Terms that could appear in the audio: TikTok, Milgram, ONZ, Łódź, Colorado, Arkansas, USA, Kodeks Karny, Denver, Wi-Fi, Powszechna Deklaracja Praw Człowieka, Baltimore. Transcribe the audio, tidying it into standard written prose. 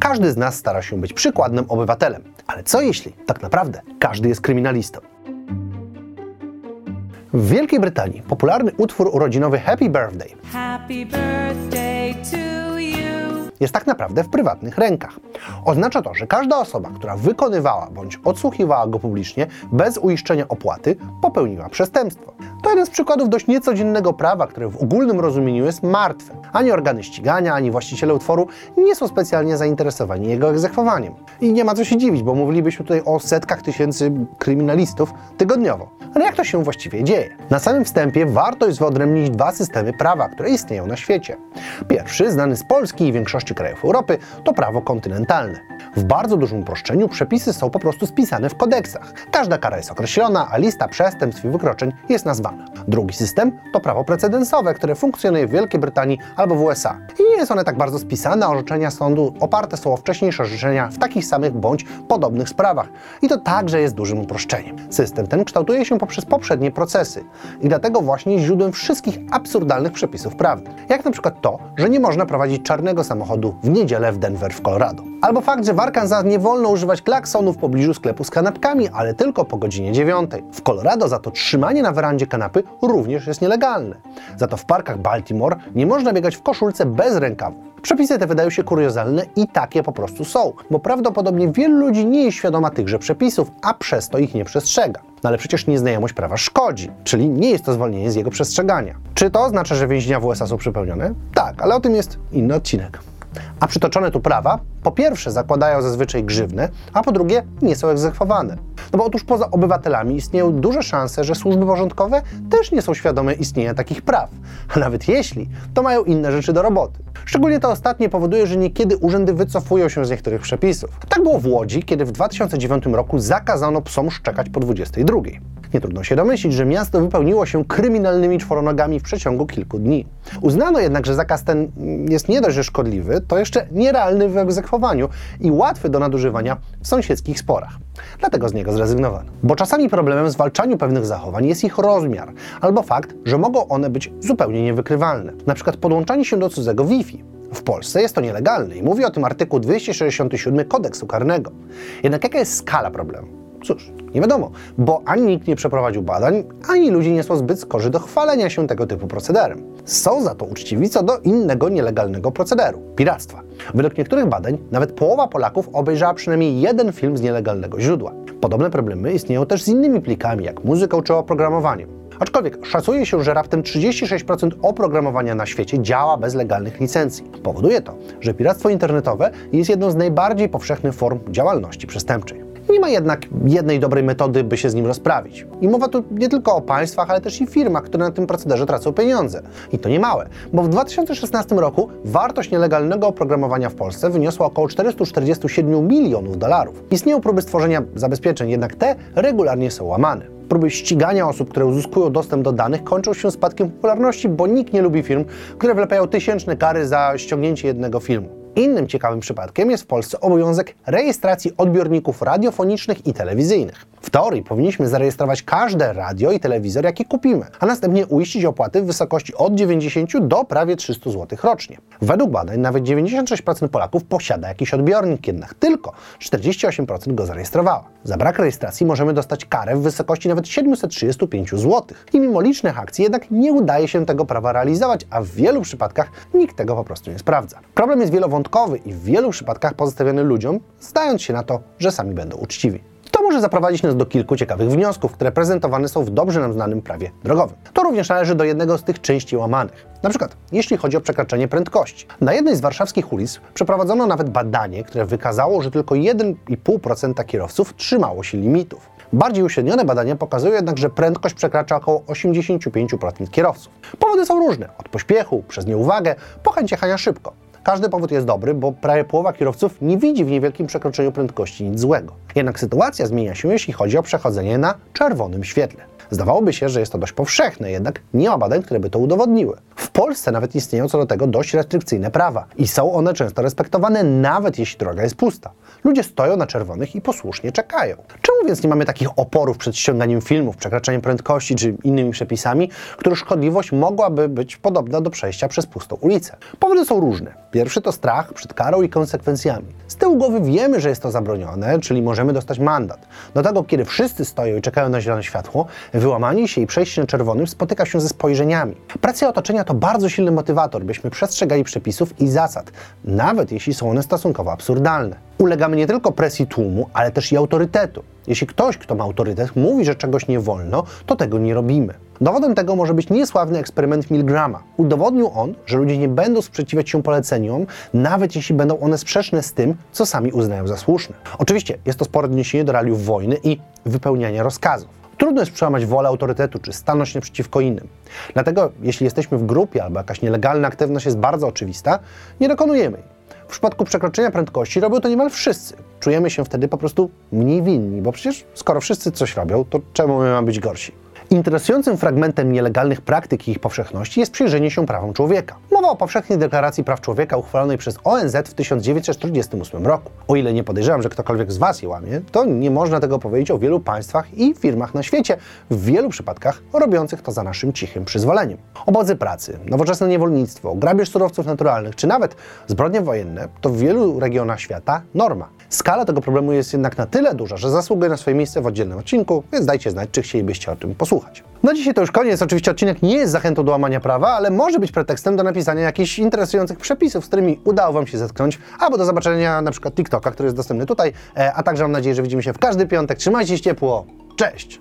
Każdy z nas stara się być przykładnym obywatelem. Ale co jeśli tak naprawdę każdy jest kryminalistą? W Wielkiej Brytanii popularny utwór urodzinowy Happy Birthday, jest tak naprawdę w prywatnych rękach. Oznacza to, że każda osoba, która wykonywała bądź odsłuchiwała go publicznie bez uiszczenia opłaty, popełniła przestępstwo. To jeden z przykładów dość niecodziennego prawa, które w ogólnym rozumieniu jest martwe. Ani organy ścigania, ani właściciele utworu nie są specjalnie zainteresowani jego egzekwowaniem. I nie ma co się dziwić, bo mówilibyśmy tutaj o setkach tysięcy kryminalistów tygodniowo. Ale jak to się właściwie dzieje? Na samym wstępie warto jest wyodrębnić dwa systemy prawa, które istnieją na świecie. Pierwszy, znany z Polski i większości krajów Europy, to prawo kontynentalne. W bardzo dużym uproszczeniu przepisy są po prostu spisane w kodeksach. Każda kara jest określona, a lista przestępstw i wykroczeń jest nazwana. Drugi system to prawo precedensowe, które funkcjonuje w Wielkiej Brytanii albo w USA. I nie jest one tak bardzo spisane, a orzeczenia sądu oparte są o wcześniejsze orzeczenia w takich samych bądź podobnych sprawach. I to także jest dużym uproszczeniem. System ten kształtuje się poprzez poprzednie procesy i dlatego właśnie jest źródłem wszystkich absurdalnych przepisów prawnych. Jak na przykład to, że nie można prowadzić czarnego samochodu w niedzielę w Denver w Colorado. Albo fakt, że w Arkansas nie wolno używać klaksonu w pobliżu sklepu z kanapkami, ale tylko po godzinie 9. W Colorado za to trzymanie na werandzie kanapy również jest nielegalne. Za to w parkach Baltimore nie można biegać w koszulce bez rękawu. Przepisy te wydają się kuriozalne i takie po prostu są, bo prawdopodobnie wielu ludzi nie jest świadoma tychże przepisów, a przez to ich nie przestrzega. No ale przecież nieznajomość prawa szkodzi, czyli nie jest to zwolnienie z jego przestrzegania. Czy to oznacza, że więzienia w USA są przepełnione? Tak, ale o tym jest inny odcinek. A przytoczone tu prawa, po pierwsze, zakładają zazwyczaj grzywnę, a po drugie, nie są egzekwowane. No bo otóż poza obywatelami istnieją duże szanse, że służby porządkowe też nie są świadome istnienia takich praw. A nawet jeśli, to mają inne rzeczy do roboty. Szczególnie to ostatnie powoduje, że niekiedy urzędy wycofują się z niektórych przepisów. Tak było w Łodzi, kiedy w 2009 roku zakazano psom szczekać po 22. Nie trudno się domyślić, że miasto wypełniło się kryminalnymi czworonogami w przeciągu kilku dni. Uznano jednak, że zakaz ten jest nie dość, że szkodliwy, to jeszcze nierealny w egzekwowaniu i łatwy do nadużywania w sąsiedzkich sporach. Dlatego z niego zrezygnowano. Bo czasami problemem w zwalczaniu pewnych zachowań jest ich rozmiar, albo fakt, że mogą one być zupełnie niewykrywalne. Na przykład podłączanie się do cudzego Wi-Fi. W Polsce jest to nielegalne i mówi o tym artykuł 267 Kodeksu Karnego. Jednak jaka jest skala problemu? Cóż, nie wiadomo, bo ani nikt nie przeprowadził badań, ani ludzie nie są zbyt skorzy do chwalenia się tego typu procederem. Są za to uczciwi co do innego nielegalnego procederu – piractwa. Według niektórych badań nawet połowa Polaków obejrzała przynajmniej jeden film z nielegalnego źródła. Podobne problemy istnieją też z innymi plikami, jak muzyką czy oprogramowaniem. Aczkolwiek szacuje się, że raptem 36% oprogramowania na świecie działa bez legalnych licencji. Powoduje to, że piractwo internetowe jest jedną z najbardziej powszechnych form działalności przestępczej. Nie ma jednak jednej dobrej metody, by się z nim rozprawić. I mowa tu nie tylko o państwach, ale też i firmach, które na tym procederze tracą pieniądze. I to nie małe, bo w 2016 roku wartość nielegalnego oprogramowania w Polsce wyniosła około $447 milionów. Istnieją próby stworzenia zabezpieczeń, jednak te regularnie są łamane. Próby ścigania osób, które uzyskują dostęp do danych, kończą się spadkiem popularności, bo nikt nie lubi firm, które wlepiają tysięczne kary za ściągnięcie jednego filmu. Innym ciekawym przypadkiem jest w Polsce obowiązek rejestracji odbiorników radiofonicznych i telewizyjnych. W teorii powinniśmy zarejestrować każde radio i telewizor, jaki kupimy, a następnie uiścić opłaty w wysokości od 90 do prawie 300 zł rocznie. Według badań nawet 96% Polaków posiada jakiś odbiornik, jednak tylko 48% go zarejestrowało. Za brak rejestracji możemy dostać karę w wysokości nawet 735 zł. I mimo licznych akcji jednak nie udaje się tego prawa realizować, a w wielu przypadkach nikt tego po prostu nie sprawdza. Problem jest wielowątkowy i w wielu przypadkach pozostawiony ludziom, zdając się na to, że sami będą uczciwi. To może zaprowadzić nas do kilku ciekawych wniosków, które prezentowane są w dobrze nam znanym prawie drogowym. To również należy do jednego z tych częściej łamanych. Na przykład, jeśli chodzi o przekraczanie prędkości. Na jednej z warszawskich ulic przeprowadzono nawet badanie, które wykazało, że tylko 1,5% kierowców trzymało się limitów. Bardziej uśrednione badania pokazują jednak, że prędkość przekracza około 85% kierowców. Powody są różne, od pośpiechu, przez nieuwagę, po chęć jechania szybko. Każdy powód jest dobry, bo prawie połowa kierowców nie widzi w niewielkim przekroczeniu prędkości nic złego. Jednak sytuacja zmienia się, jeśli chodzi o przechodzenie na czerwonym świetle. Zdawałoby się, że jest to dość powszechne, jednak nie ma badań, które by to udowodniły. W Polsce nawet istnieją co do tego dość restrykcyjne prawa i są one często respektowane, nawet jeśli droga jest pusta. Ludzie stoją na czerwonych i posłusznie czekają. Czemu więc nie mamy takich oporów przed ściąganiem filmów, przekraczaniem prędkości czy innymi przepisami, których szkodliwość mogłaby być podobna do przejścia przez pustą ulicę? Powody są różne. Pierwszy to strach przed karą i konsekwencjami. Z tyłu głowy wiemy, że jest to zabronione, czyli możemy dostać mandat. Do tego, kiedy wszyscy stoją i czekają na zielone światło, wyłamanie się i przejście na czerwonym spotyka się ze spojrzeniami. Presja otoczenia to bardzo silny motywator, byśmy przestrzegali przepisów i zasad, nawet jeśli są one stosunkowo absurdalne. Ulegamy nie tylko presji tłumu, ale też i autorytetu. Jeśli ktoś, kto ma autorytet, mówi, że czegoś nie wolno, to tego nie robimy. Dowodem tego może być niesławny eksperyment Milgrama. Udowodnił on, że ludzie nie będą sprzeciwiać się poleceniom, nawet jeśli będą one sprzeczne z tym, co sami uznają za słuszne. Oczywiście jest to spore odniesienie do realiów wojny i wypełniania rozkazów. Trudno jest przełamać wolę autorytetu, czy stanąć naprzeciwko innym. Dlatego, jeśli jesteśmy w grupie albo jakaś nielegalna aktywność jest bardzo oczywista, nie dokonujemy jej. W przypadku przekroczenia prędkości robią to niemal wszyscy. Czujemy się wtedy po prostu mniej winni, bo przecież skoro wszyscy coś robią, to czemu my mamy być gorsi? Interesującym fragmentem nielegalnych praktyk i ich powszechności jest przyjrzenie się prawom człowieka. Mowa o Powszechnej Deklaracji Praw Człowieka uchwalonej przez ONZ w 1948 roku. O ile nie podejrzewam, że ktokolwiek z Was je łamie, to nie można tego powiedzieć o wielu państwach i firmach na świecie, w wielu przypadkach robiących to za naszym cichym przyzwoleniem. Obozy pracy, nowoczesne niewolnictwo, grabież surowców naturalnych czy nawet zbrodnie wojenne to w wielu regionach świata norma. Skala tego problemu jest jednak na tyle duża, że zasługuje na swoje miejsce w oddzielnym odcinku, więc dajcie znać, czy chcielibyście o tym posłuchać. Na dzisiaj to już koniec. Oczywiście odcinek nie jest zachętą do łamania prawa, ale może być pretekstem do napisania jakichś interesujących przepisów, z którymi udało Wam się zetknąć, albo do zobaczenia na przykład TikToka, który jest dostępny tutaj, a także mam nadzieję, że widzimy się w każdy piątek. Trzymajcie się ciepło. Cześć!